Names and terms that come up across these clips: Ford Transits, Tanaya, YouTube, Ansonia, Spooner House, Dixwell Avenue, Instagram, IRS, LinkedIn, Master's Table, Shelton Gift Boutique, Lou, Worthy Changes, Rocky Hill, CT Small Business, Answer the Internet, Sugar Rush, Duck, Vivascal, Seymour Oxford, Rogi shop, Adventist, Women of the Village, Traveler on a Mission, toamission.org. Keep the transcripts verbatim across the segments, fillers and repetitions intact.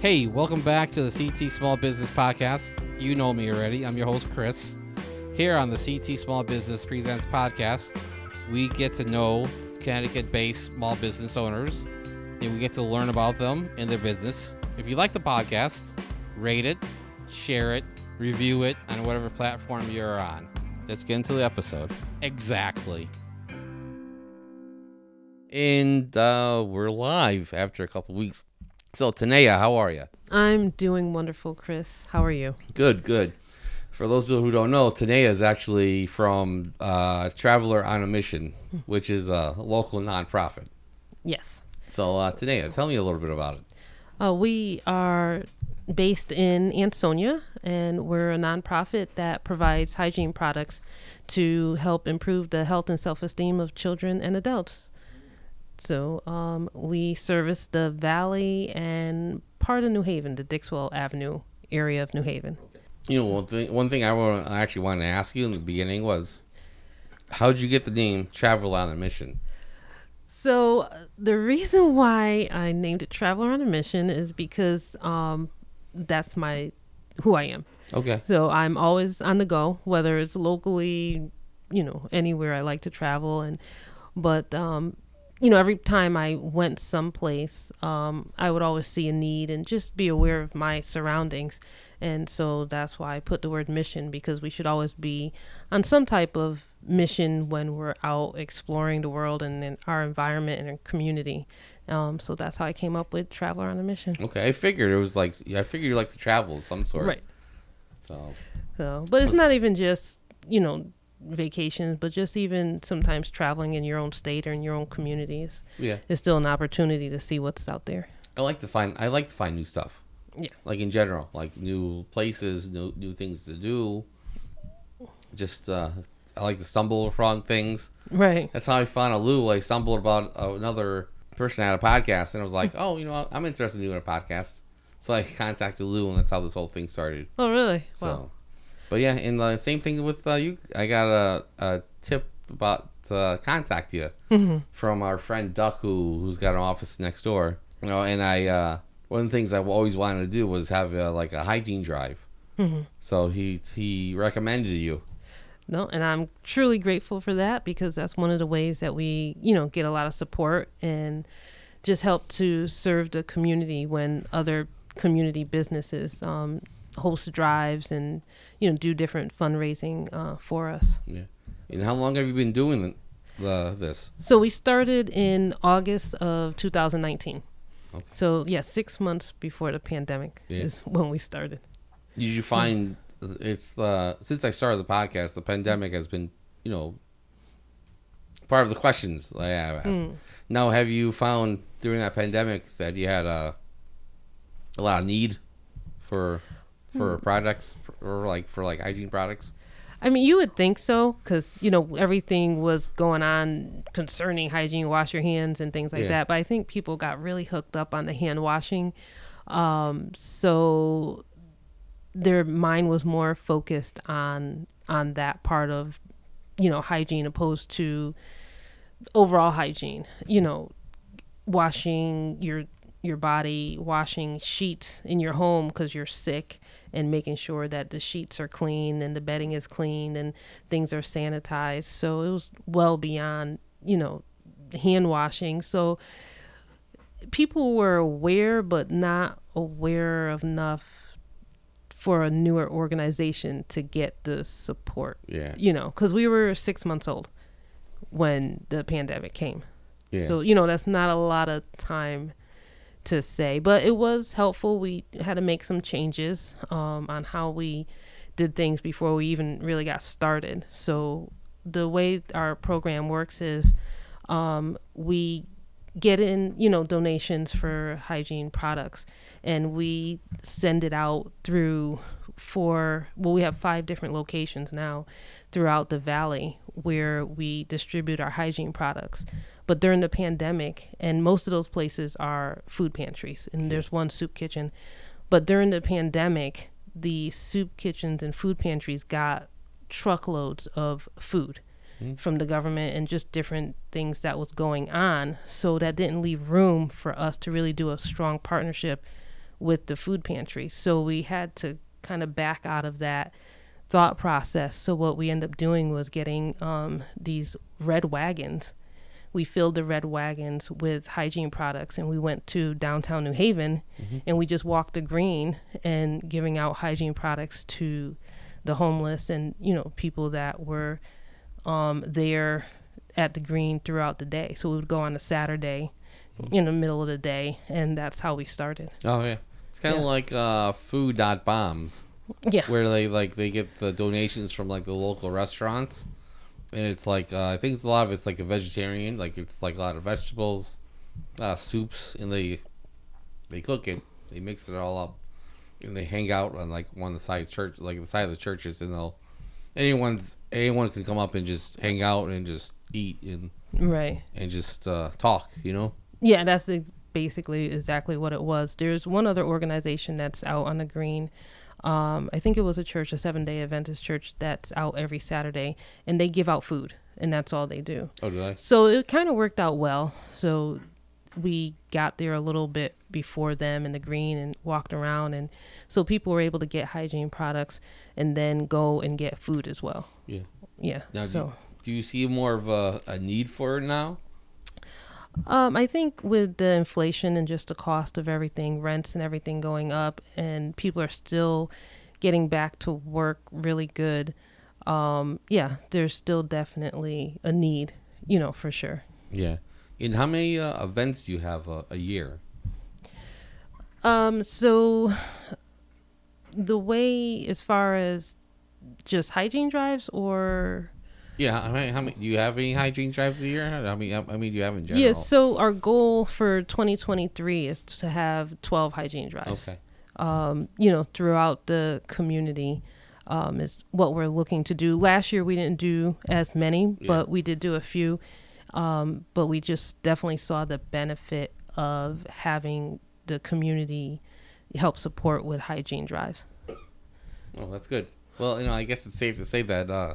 Hey, welcome back to the C T Small Business Podcast. You know me already. I'm your host, Chris. Here on the C T Small Business Presents Podcast, we get to know Connecticut-based small business owners, and we get to learn about them and their business. If you like the podcast, rate it, share it, review it on whatever platform you're on. Let's get into the episode. Exactly. And uh, we're live after a couple weeks. So, Tanaya, how are you? I'm doing wonderful, Chris. How are you? Good, good. For those who don't know, Tanaya is actually from uh, Traveler on a Mission, which is a local nonprofit. Yes. So, uh, Tanaya, tell me a little bit about it. Uh, we are based in Ansonia, and we're a nonprofit that provides hygiene products to help improve the health and self-esteem of children and adults. So um, we service the Valley and part of New Haven, the Dixwell Avenue area of New Haven. You know, one thing, one thing I, were, I actually wanted to ask you in the beginning was, how did you get the name Traveler on a Mission? So the reason why I named it Traveler on a Mission is because um, that's my who I am. Okay. So I'm always on the go, whether it's locally, you know, anywhere I like to travel. and But... Um, You know, every time I went someplace, um, I would always see a need and just be aware of my surroundings. And so that's why I put the word mission, because we should always be on some type of mission when we're out exploring the world and in our environment and our community. Um, so that's how I came up with Traveler on a Mission. Okay, I figured it was like, I figured you like to travel of some sort. Right. So, so but it's not even just, you know, vacations, but just even sometimes traveling in your own state or in your own communities. Yeah, it's still an opportunity to see what's out there. I like to find I like to find new stuff. Yeah, like in general, like new places, new new things to do. Just uh, I like to stumble upon things. Right. That's how I found a Lou. I stumbled about another person that had a podcast, and I was like, oh, you know, I'm interested in doing a podcast. So I contacted Lou, and that's how this whole thing started. Oh, really? So. Wow. But yeah, and the same thing with uh, you. I got a, a tip about uh, contact you mm-hmm. from our friend Duck, who, who's got an office next door. You know, and I uh, one of the things I always wanted to do was have a, like a hygiene drive. Mm-hmm. So he he recommended you. No, and I'm truly grateful for that, because that's one of the ways that we, you know, get a lot of support and just help to serve the community when other community businesses um host drives and, you know, do different fundraising uh, for us. Yeah. And how long have you been doing the, the this? So we started in August of two thousand nineteen. Okay. So yeah, six months before the pandemic yeah. is when we started. Did you find it's the since I started the podcast, the pandemic has been, you know, part of the questions I have asked. Mm. Now, have you found during that pandemic that you had a a lot of need for? For products, or like for like hygiene products? I mean, you would think so, because, you know, everything was going on concerning hygiene, wash your hands and things like yeah. that. But I think people got really hooked up on the hand washing. Um, so their mind was more focused on on that part of, you know, hygiene, opposed to overall hygiene, you know, washing your your body, washing sheets in your home because you're sick, and making sure that the sheets are clean and the bedding is clean and things are sanitized. So it was well beyond, you know, hand washing. So people were aware, but not aware enough for a newer organization to get the support. Yeah. You know, because we were six months old when the pandemic came. Yeah. So, you know, that's not a lot of time to say, but it was helpful. We had to make some changes um, on how we did things before we even really got started. So the way our program works is um, we get in, you know, donations for hygiene products, and we send it out through four, well, we have five different locations now throughout the Valley where we distribute our hygiene products. But during the pandemic, and most of those places are food pantries, and there's one soup kitchen. But during the pandemic, the soup kitchens and food pantries got truckloads of food mm-hmm. from the government and just different things that was going on. So that didn't leave room for us to really do a strong partnership with the food pantry. So we had to kind of back out of that thought process. So what we ended up doing was getting um, these red wagons. We filled the red wagons with hygiene products, and we went to downtown New Haven, mm-hmm. and we just walked the green and giving out hygiene products to the homeless and, you know, people that were um, there at the green throughout the day. So we would go on a Saturday mm-hmm. in the middle of the day, and that's how we started. Oh, yeah. It's kind of yeah. like uh, food dot bombs. Yeah. Where they, like, they get the donations from, like, the local restaurants. And it's like, uh, I think it's a lot of it's like a vegetarian, like it's like a lot of vegetables, uh, soups, and they they cook it, they mix it all up, and they hang out on like one of the side church, like the side of the churches, and they'll anyone's anyone can come up and just hang out and just eat and right and just uh, talk, you know? Yeah, that's the, basically exactly what it was. There's one other organization that's out on the green. Um, I think it was a church, a seven-day Adventist church that's out every Saturday, and they give out food, and that's all they do. Oh, do they? So it kind of worked out well. So we got there a little bit before them in the green and walked around, and so people were able to get hygiene products and then go and get food as well. Yeah. Yeah. Now, so do, do you see more of a, a need for it now? Um, I think with the inflation and just the cost of everything, rents and everything going up, and people are still getting back to work really good. Um, yeah, there's still definitely a need, you know, for sure. Yeah. And how many uh, events do you have a, a year? Um, so the way as far as just hygiene drives or... Yeah, I mean, how many, do you have any hygiene drives a year? I mean, I mean, do you have in general? Yeah, so our goal for twenty twenty-three is to have twelve hygiene drives. Okay. Um, you know, throughout the community um, is what we're looking to do. Last year we didn't do as many, yeah. but we did do a few. Um, but we just definitely saw the benefit of having the community help support with hygiene drives. Oh, that's good. Well, you know, I guess it's safe to say that... Uh,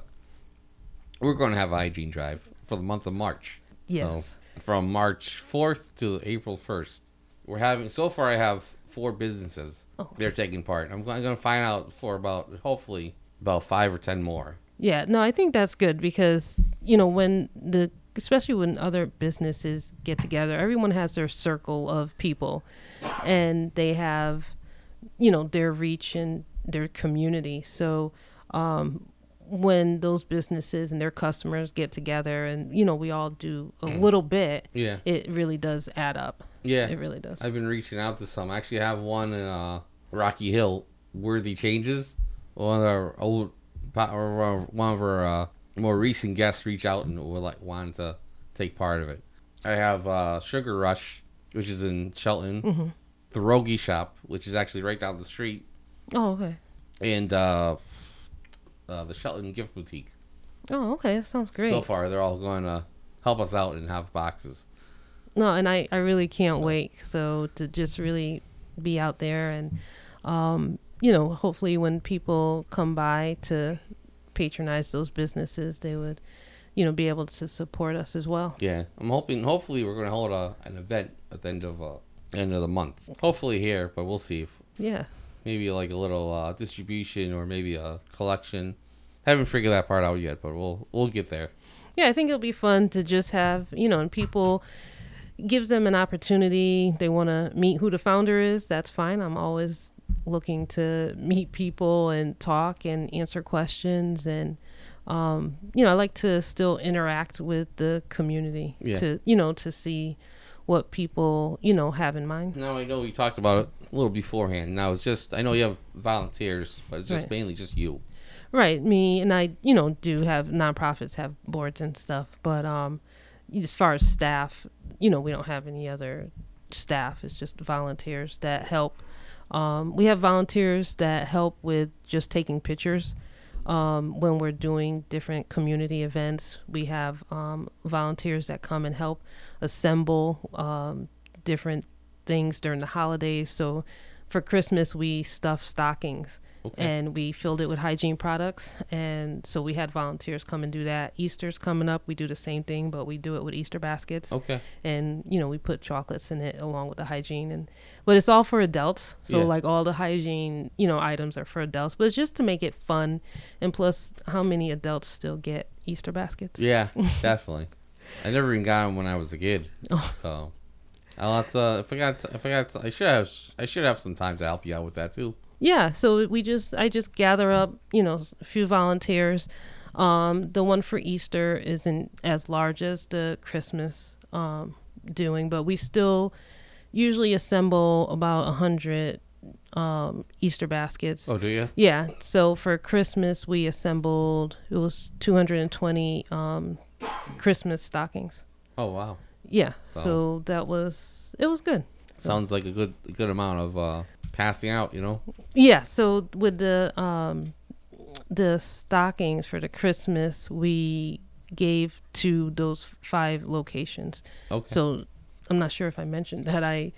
We're going to have a hygiene drive for the month of March. Yes. So from March fourth to April first. We're having, so far I have four businesses. Oh. They're taking part. I'm going to find out for about, hopefully, about five or ten more. Yeah, no, I think that's good because, you know, when the, especially when other businesses get together, everyone has their circle of people and they have, you know, their reach and their community. So, um, when those businesses and their customers get together and, you know, we all do a little bit, yeah, it really does add up. Yeah. It really does. I've been reaching out to some. I actually have one in uh, Rocky Hill, Worthy Changes. One of our old, or one of our uh, more recent guests reached out and were like, wanted to take part of it. I have uh, Sugar Rush, which is in Shelton. Mm-hmm. The Rogi shop, which is actually right down the street. Oh, okay. And, uh, Uh, the Shelton Gift Boutique. Oh, okay. That sounds great. So far, they're all going to help us out and have boxes. No, and I, I really can't so. wait. So to just really be out there and, um, you know, hopefully when people come by to patronize those businesses, they would, you know, be able to support us as well. Yeah. I'm hoping, hopefully we're going to hold a, an event at the end of uh, end of the month. Hopefully here, but we'll see. If, yeah. Maybe like a little uh, distribution or maybe a collection. Haven't figured that part out yet, but we'll we'll get there. Yeah, I think it'll be fun to just have, you know, and people, gives them an opportunity. They want to meet who the founder is. That's fine. I'm always looking to meet people and talk and answer questions. And, um, you know, I like to still interact with the community yeah. to, you know, to see what people, you know, have in mind. Now, I know we talked about it a little beforehand. Now, it's just, I know you have volunteers, but it's just right. mainly just you. Right. Me and I, you know, do have nonprofits, have boards and stuff. But um, as far as staff, you know, we don't have any other staff. It's just volunteers that help. Um, we have volunteers that help with just taking pictures. Um, when we're doing different community events, we have um, volunteers that come and help assemble um, different things during the holidays. So for Christmas, we stuffed stockings. Okay. And we filled it with hygiene products. And so we had volunteers come and do that. Easter's coming up. We do the same thing, but we do it with Easter baskets. Okay. And, you know, we put chocolates in it along with the hygiene. And But it's all for adults. So, yeah. like, all the hygiene, you know, items are for adults. But it's just to make it fun. And plus, how many adults still get Easter baskets? Yeah, definitely. I never even got them when I was a kid. Oh. So I'll have to, if I got, to, if I got, to, I should have, I should have some time to help you out with that, too. Yeah, so we just, I just gather up, you know, a few volunteers. Um, the one for Easter isn't as large as the Christmas um, doing, but we still usually assemble about one hundred um, Easter baskets. Oh, do you? Yeah, so for Christmas, we assembled, it was two hundred twenty um, Christmas stockings. Oh, wow. Yeah, so, so that was, it was good. Sounds like a good, good amount of... Uh... passing out, you know. Yeah, so with the um the stockings for the Christmas, we gave to those five locations. Okay. So I'm not sure if I mentioned that I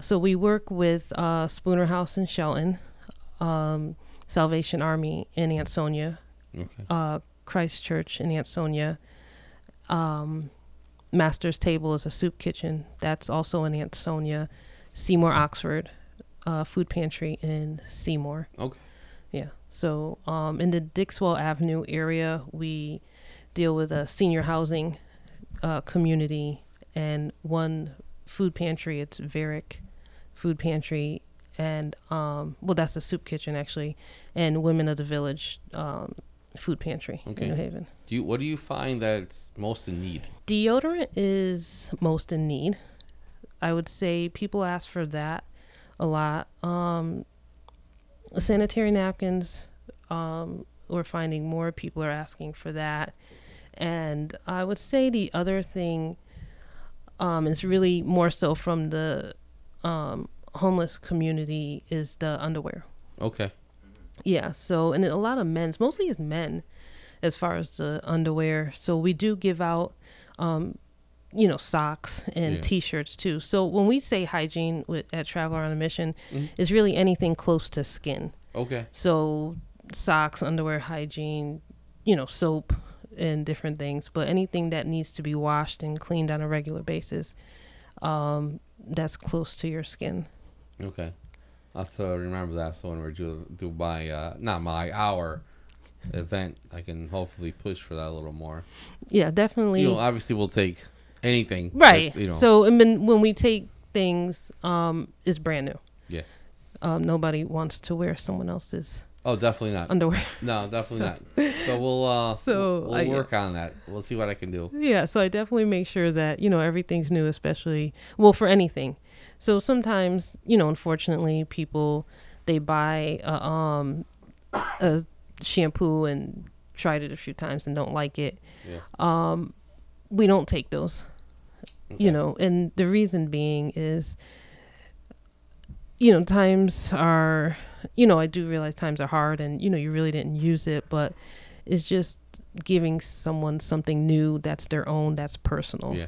so we work with uh Spooner House in Shelton, um Salvation Army in Ansonia, okay. uh Christ Church in Ansonia, um Master's Table is a soup kitchen that's also in Ansonia, Seymour Oxford Uh, food pantry in Seymour. Okay. Yeah. So um, in the Dixwell Avenue area, we deal with a senior housing uh, community and one food pantry. It's Varick food pantry. And, um, well, that's the soup kitchen, actually. And Women of the Village um, food pantry okay. in New Haven. Do you, what do you find that's most in need? Deodorant is most in need. I would say people ask for that. A lot. Um, sanitary napkins, um, we're finding more people are asking for that. And I would say the other thing um, is really more so from the um, homeless community is the underwear. Okay. Yeah. So, and a lot of men's, mostly is men as far as the underwear. So we do give out, um, you know, socks and yeah. t-shirts too. So when we say hygiene with, at Traveler on a Mission, mm-hmm. it's really anything close to skin. Okay. So socks, underwear, hygiene, you know, soap and different things, but anything that needs to be washed and cleaned on a regular basis, um, that's close to your skin. Okay. I'll have to remember that. So when we do, do my, uh, not my, our event, I can hopefully push for that a little more. Yeah, definitely. You know, obviously we'll take... anything. Right. You know. So, and then when we take things, um, it's brand new. Yeah. Um, nobody wants to wear someone else's. Oh, definitely not. Underwear. No, definitely so, not. So we'll, uh, so, we'll, we'll uh, work yeah. on that. We'll see what I can do. Yeah. So I definitely make sure that, you know, everything's new, especially, well, for anything. So sometimes, you know, unfortunately people, they buy, a, um, a shampoo and tried it a few times and don't like it. Yeah. Um, we don't take those. You know, and the reason being is, you know, times are, you know, I do realize times are hard and, you know, you really didn't use it, but it's just giving someone something new that's their own, that's personal, yeah.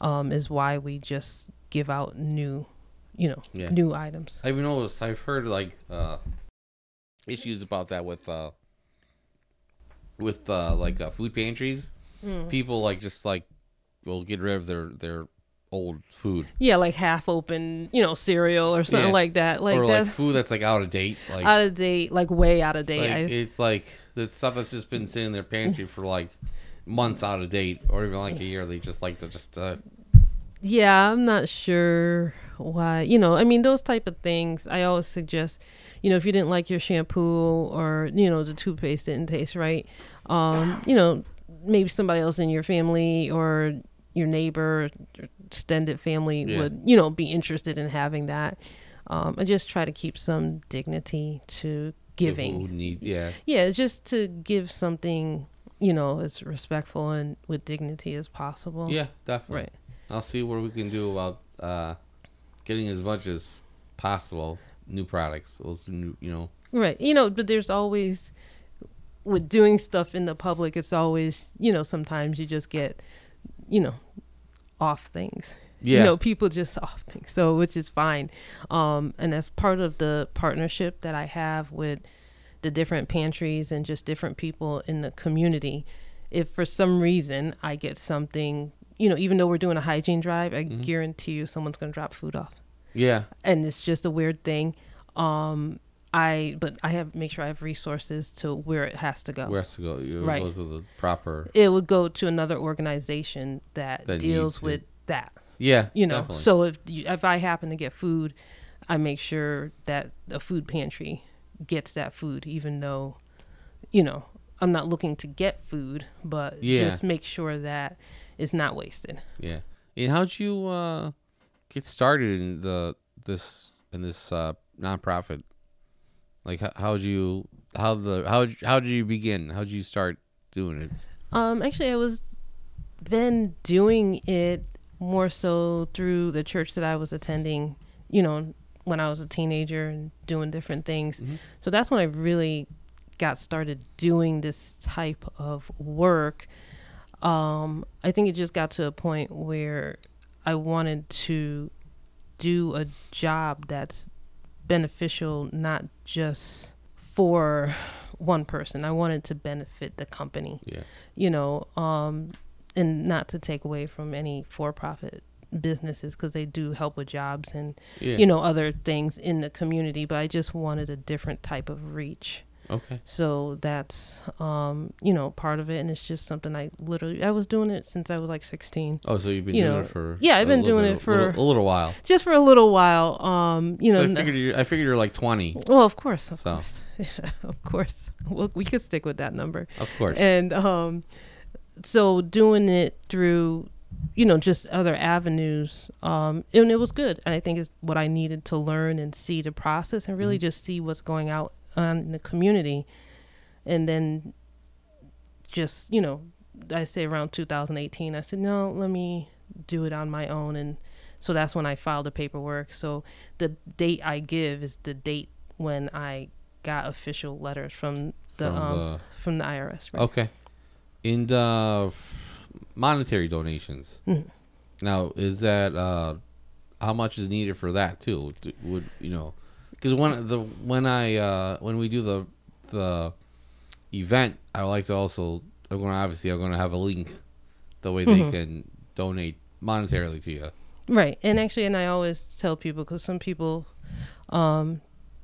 um, is why we just give out new, you know, yeah. new items. I've noticed, I've heard like uh, issues about that with, uh, with uh, like uh, food pantries. Mm. People like just like, will get rid of their, their old food. Yeah, like half open, you know, cereal or something yeah. like that. Like or that's, like food that's like out of date. Like out of date, like way out of date. Like, I, it's like the stuff that's just been sitting in their pantry for like months out of date, or even like a year. They just like to just. Uh, yeah, I'm not sure why. You know, I mean, those type of things. I always suggest, you know, if you didn't like your shampoo or you know the toothpaste didn't taste right, um, you know. Maybe somebody else in your family or your neighbor, or extended family yeah. would, you know, be interested in having that. Um, I just try to keep some dignity to giving. Who needs, yeah. Yeah. It's just to give something, you know, as respectful and with dignity as possible. Yeah, definitely. Right. I'll see what we can do about, uh, getting as much as possible new products. Those new, you know, right. You know, but there's always, with doing stuff in the public, it's always, you know, sometimes you just get, you know, off things. Yeah. You know, people just off things, so which is fine. Um, and that's part of the partnership that I have with the different pantries and just different people in the community. If for some reason I get something, you know, even though we're doing a hygiene drive, I mm-hmm. guarantee you someone's going to drop food off. Yeah. And it's just a weird thing. Um, I but I have make sure I have resources to where it has to go. Where it has to go. It right. Go to the proper. It would go to another organization that, that deals with that. Yeah. You know, definitely. So if you, if I happen to get food, I make sure that a food pantry gets that food, even though, you know, I'm not looking to get food, but yeah. just make sure that it's not wasted. Yeah. And how'd you uh, get started in the this in this uh, nonprofit? Like how how'd you how the how how did you begin? How'd you start doing it? Um, actually, I was been doing it more so through the church that I was attending, you know, when I was a teenager and doing different things. Mm-hmm. So that's when I really got started doing this type of work. Um, I think it just got to a point where I wanted to do a job that's beneficial, not just for one person. I wanted to benefit the company, yeah. you know, um, and not to take away from any for-profit businesses, because they do help with jobs and, yeah. you know, other things in the community. But I just wanted a different type of reach. Okay. So that's, um, you know, part of it. And it's just something I literally, I was doing it since I was like sixteen. Oh, so you've been you doing know, it for Yeah, I've been doing bit, it for a little, a little while. Just for a little while. Um, you so know, I figured you, I figured you're like twenty. Well, of course. Of so. course. Yeah, of course. Well, we could stick with that number. Of course. And um, so doing it through, you know, just other avenues. Um, and it was good. And I think it's what I needed to learn and see the process and really mm-hmm. just see what's going out on the community. And then just, you know, I say around two thousand eighteen, I said, no, let me do it on my own. And so that's when I filed the paperwork. So the date I give is the date when I got official letters from the, from um, the... from the I R S. Right? Okay. In the monetary donations. Mm-hmm. Now, is that, uh, how much is needed for that too? Would, you know, because when the when I uh, when we do the the event, I would like to also I'm going to obviously I'm going to have a link the way mm-hmm. they can donate monetarily to you. Right, and actually, and I always tell people, because some people um,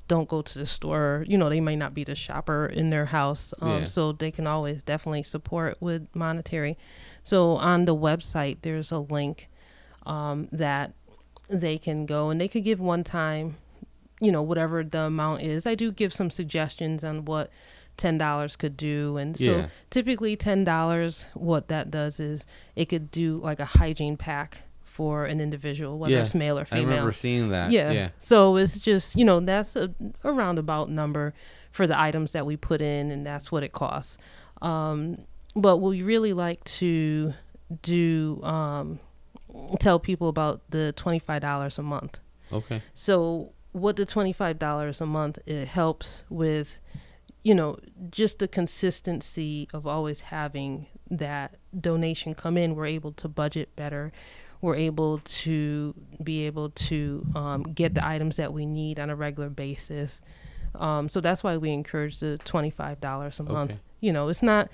don't go to the store. You know, they might not be the shopper in their house, um, yeah. so they can always definitely support with monetary. So on the website, there's a link um, that they can go and they could give one time. You know, whatever the amount is. I do give some suggestions on what ten dollars could do. And yeah. so typically ten dollars, what that does is it could do like a hygiene pack for an individual, whether yeah. it's male or female. I remember seeing that. Yeah. yeah. So it's just, you know, that's a, a roundabout number for the items that we put in, and that's what it costs. Um, but we really like to do, um, tell people about the twenty-five dollars a month. Okay. So what the twenty-five dollars a month, it helps with, you know, just the consistency of always having that donation come in. We're able to budget better. We're able to be able to um, get the items that we need on a regular basis. Um, so that's why we encourage the twenty-five dollars a month. Okay. You know, it's not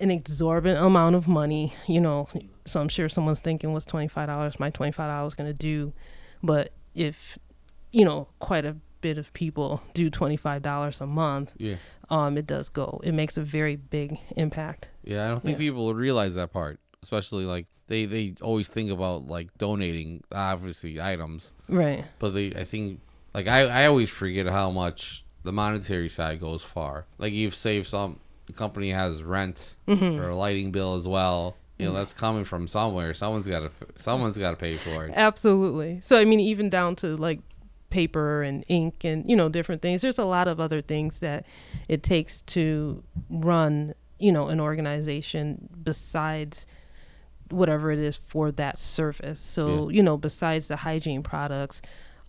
an exorbitant amount of money, you know, so I'm sure someone's thinking, what's twenty-five dollars? My twenty-five dollars going to do? But if you know, quite a bit of people do twenty-five dollars a month. Yeah. Um, it does go. It makes a very big impact. Yeah, I don't think yeah. people would realize that part, especially like they, they always think about like donating, obviously, items. Right. But they, I think, like I, I always forget how much the monetary side goes far. Like you've saved some, the company has rent mm-hmm. or a lighting bill as well. You know, that's coming from somewhere. Someone's got to, someone's got to pay for it. Absolutely. So, I mean, even down to like paper and ink and, you know, different things. There's a lot of other things that it takes to run, you know, an organization besides whatever it is for that service. So, yeah. you know, besides the hygiene products,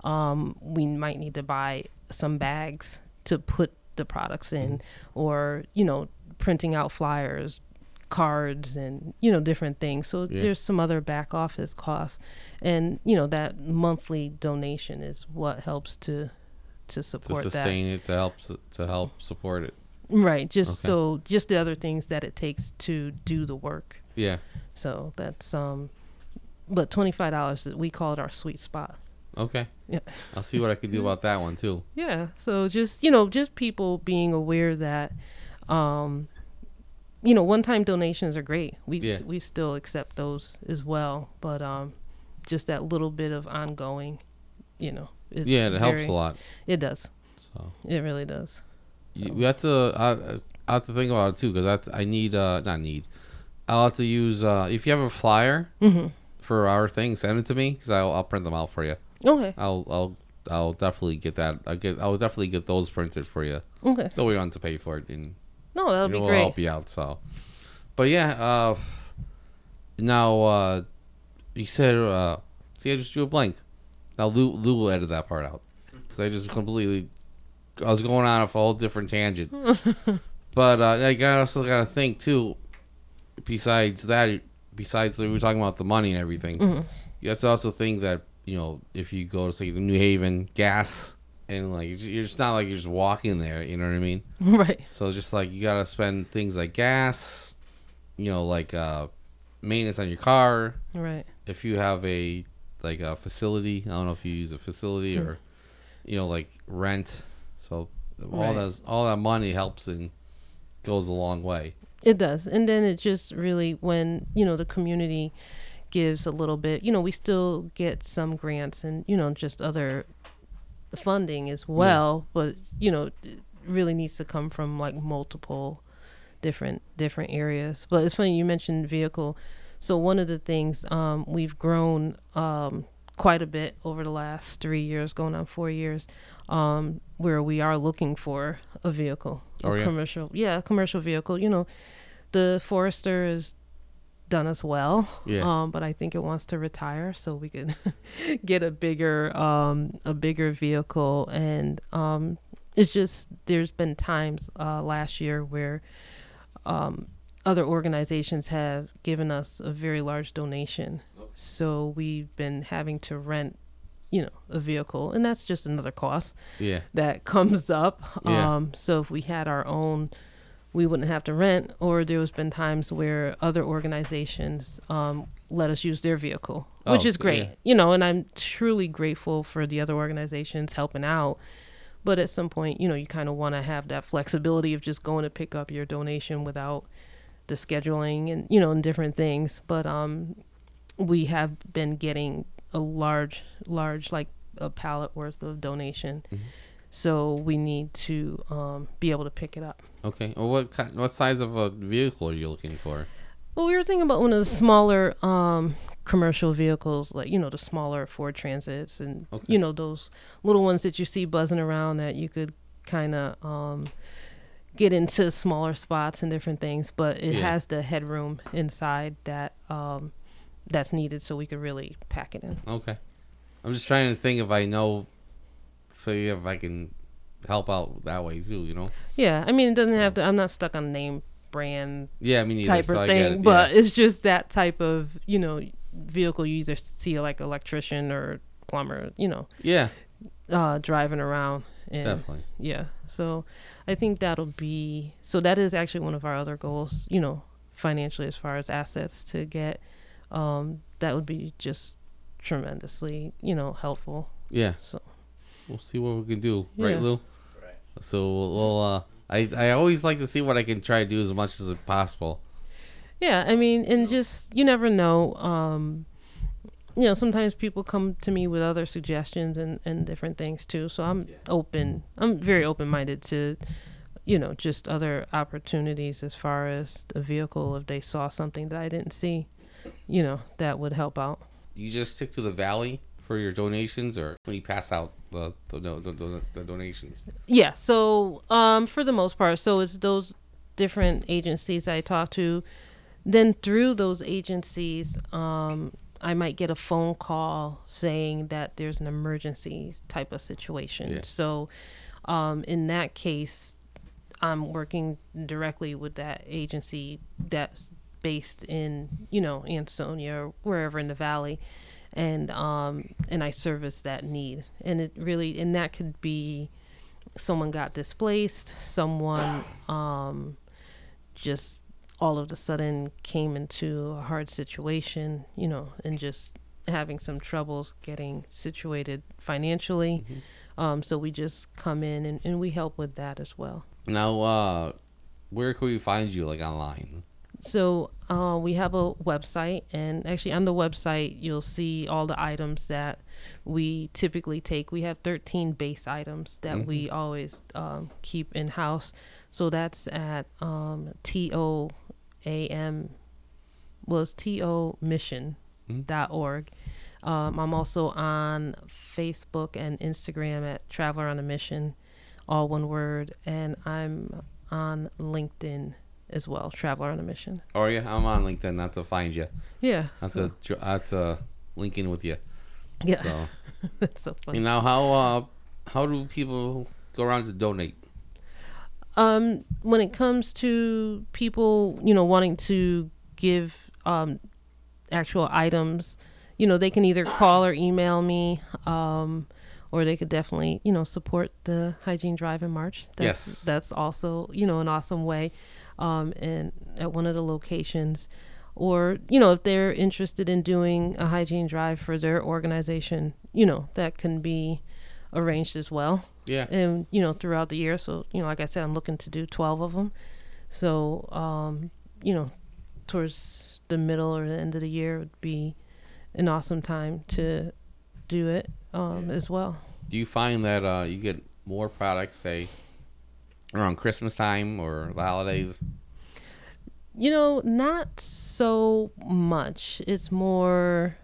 um, we might need to buy some bags to put the products in, or, you know, printing out flyers, cards and, you know, different things. So yeah. there's some other back office costs. And, you know, that monthly donation is what helps to to support that. To sustain that. it, to help, to help support it. Right. Just okay. so just the other things that it takes to do the work. Yeah. So that's, um, but twenty-five dollars, we call it our sweet spot. Okay. Yeah. I'll see what I can do about that one too. Yeah. So just, you know, just people being aware that, um, you know, one-time donations are great. We yeah. we still accept those as well, but um, just that little bit of ongoing, you know. Is yeah, it very, helps a lot. It does. So it really does. You, so. We have to. I, I have to think about it too, because I I need uh not need. I'll have to use uh if you have a flyer mm-hmm. for our thing, send it to me because I'll I'll print them out for you. Okay. I'll I'll I'll definitely get that. I get I'll definitely get those printed for you. Okay. Though we don't have to pay for it. In, No, that'll you know, be great. We'll help you out, so. But yeah, uh, now uh, you said, uh, see, I just drew a blank. Now Lou, Lou will edit that part out. Cause I just completely, I was going on a whole different tangent. But uh, I also got to think too. Besides that, besides we were talking about the money and everything, mm-hmm. you have to also think that you know if you go to say New Haven, gas. And like you're just not like you're just walking there, you know what I mean? Right. So just like you gotta spend things like gas, you know, like uh, maintenance on your car. Right. If you have a like a facility, I don't know if you use a facility mm. or, you know, like rent. So all right. those all that money helps and goes a long way. It does, and then it just really when you know the community gives a little bit. You know, we still get some grants and you know just other. Funding as well yeah. but you know it really needs to come from like multiple different different areas. But it's funny you mentioned vehicle. So one of the things um we've grown um quite a bit over the last three years, going on four years, um where we are looking for a vehicle. Oh, a yeah. commercial yeah a commercial vehicle. You know the Forester is done as well yeah. um but I think it wants to retire, so we could get a bigger um a bigger vehicle. And um it's just there's been times uh last year where um other organizations have given us a very large donation, so we've been having to rent you know a vehicle, and that's just another cost yeah that comes up. yeah. Um so if we had our own, we wouldn't have to rent, or there has been times where other organizations um, let us use their vehicle, which oh, is great, yeah. you know, and I'm truly grateful for the other organizations helping out. But at some point, you know, you kind of want to have that flexibility of just going to pick up your donation without the scheduling and, you know, and different things. But um, we have been getting a large, large, like a pallet worth of donation. Mm-hmm. So we need to um, be able to pick it up. Okay. Well, what kind, what size of a vehicle are you looking for? Well, we were thinking about one of the smaller um, commercial vehicles, like, you know, the smaller Ford Transits and, okay. you know, those little ones that you see buzzing around that you could kind of um, get into smaller spots and different things. But it yeah. has the headroom inside that um, that's needed, so we could really pack it in. Okay. I'm just trying to think if I know... So yeah, if I can help out that way too, you know. Yeah, I mean, it doesn't so. have to. I'm not stuck on name brand. Yeah, I mean, either, type so of I thing, it, but yeah. it's just that type of you know vehicle you either see like electrician or plumber, you know. Yeah. Uh, driving around. And, Definitely. Yeah. So I think that'll be. So that is actually one of our other goals, you know, financially as far as assets to get. Um, that would be just tremendously, you know, helpful. Yeah. So. We'll see what we can do, yeah. right, Lou? Right. So we'll, we'll uh, I I always like to see what I can try to do as much as possible. Yeah, I mean, and just you never know. Um, you know, sometimes people come to me with other suggestions and, and different things too. So I'm yeah. open. I'm very open minded to, you know, just other opportunities as far as a vehicle if they saw something that I didn't see, you know, that would help out. You just stick to the valley for your donations, or when you pass out the the, the, the donations? Yeah, so um, for the most part, so it's those different agencies I talk to. Then through those agencies, um, I might get a phone call saying that there's an emergency type of situation. Yeah. So um, in that case, I'm working directly with that agency that's based in, you know, Ansonia or wherever in the valley, and um and I service that need. And it really, and that could be someone got displaced, someone um just all of a sudden came into a hard situation, you know, and just having some troubles getting situated financially. Mm-hmm. Um, so we just come in and, and we help with that as well. Now, uh, where can we find you, like online? So uh, we have a website, and actually on the website, you'll see all the items that we typically take. We have thirteen base items that mm-hmm. we always um, keep in house. So that's at um, T O A M, well, it's T O Mission dot org. Um, I'm also on Facebook and Instagram at Traveler on a Mission, all one word. And I'm on LinkedIn as well, Traveler on a Mission. Oh, yeah, I'm on LinkedIn, not to find you. Yeah. Not, so. to, not to link in with you. Yeah. So. That's so funny. And now, how, uh, how do people go around to donate? Um, when it comes to people, you know, wanting to give um, actual items, you know, they can either call or email me, um, or they could definitely, you know, support the hygiene drive in March. That's, yes. That's also, you know, an awesome way, um, and at one of the locations. Or, you know, if they're interested in doing a hygiene drive for their organization, you know, that can be arranged as well. Yeah. And, you know, throughout the year. So, you know, like I said, I'm looking to do twelve of them. So, um, you know, towards the middle or the end of the year would be an awesome time to do it um, yeah. as well. Do you find that uh, you get more products, say, around Christmas time or the holidays? You know, not so much. It's more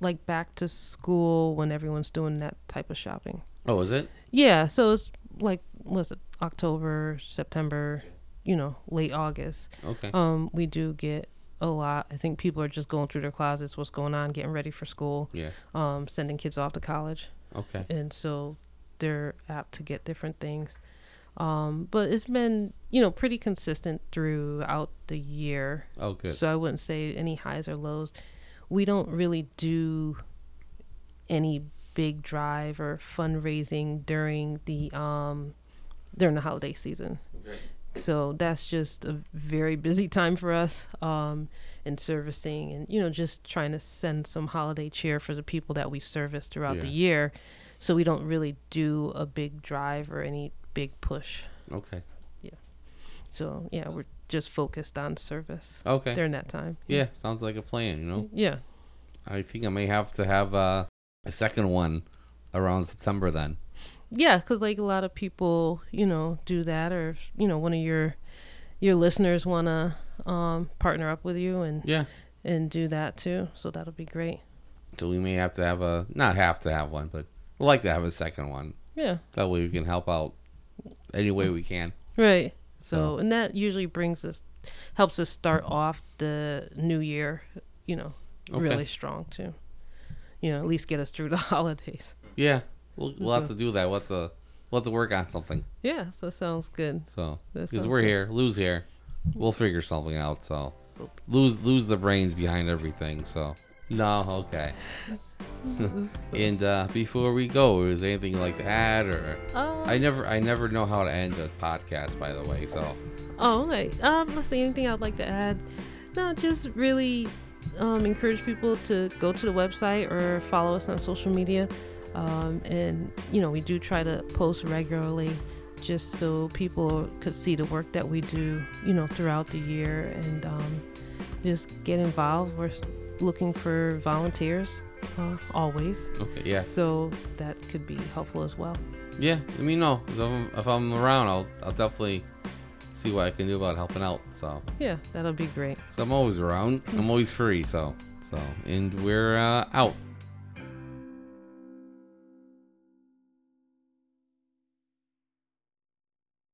like back to school when everyone's doing that type of shopping. Oh, is it? Yeah, so it's like, was it October, September, you know, late August. Okay. Um, we do get a lot. I think people are just going through their closets, what's going on, getting ready for school. Yeah. Um, sending kids off to college. Okay. And so they're apt to get different things. Um, but it's been, you know, pretty consistent throughout the year. Oh, good. So I wouldn't say any highs or lows. We don't really do any big drive or fundraising during the um during the holiday season. Okay. So that's just a very busy time for us, um in servicing, and you know, just trying to send some holiday cheer for the people that we service throughout yeah. the year. So we don't really do a big drive or any big push. Okay. Yeah. So yeah, we're just focused on service. Okay. During that time. Yeah, yeah, sounds like a plan, you know. Yeah. I think I may have to have uh a second one around September then. Yeah, because like a lot of people, you know, do that, or you know, one of your your listeners want to um partner up with you and yeah and do that too, so that'll be great. So we may have to have a not have to have one but we'd like to have a second one. Yeah, that way we can help out any way we can. Right. So, so and that usually brings us helps us start off the new year, you know. Okay. Really strong too. You know, at least get us through the holidays. Yeah, we'll, we'll so. have to do that. We'll have to, we'll have to work on something. Yeah, that sounds good. So, because we're good. here, Lou's here. We'll figure something out, so. Lou's, Lou's the brains behind everything, so. No, okay. And uh, before we go, is there anything you'd like to add? Or uh, I never I never know how to end a podcast, by the way, so. Oh, okay. Um, let's see, anything I'd like to add? No, just really... Um, encourage people to go to the website or follow us on social media, um, and you know, we do try to post regularly just so people could see the work that we do, you know, throughout the year, and um, just get involved. We're looking for volunteers uh, always. Okay. Yeah, so that could be helpful as well. Yeah, let me know if I'm, if I'm around. I'll, I'll definitely see what I can do about helping out, so yeah, that'll be great. So I'm always around, I'm always free, so so and we're uh, out.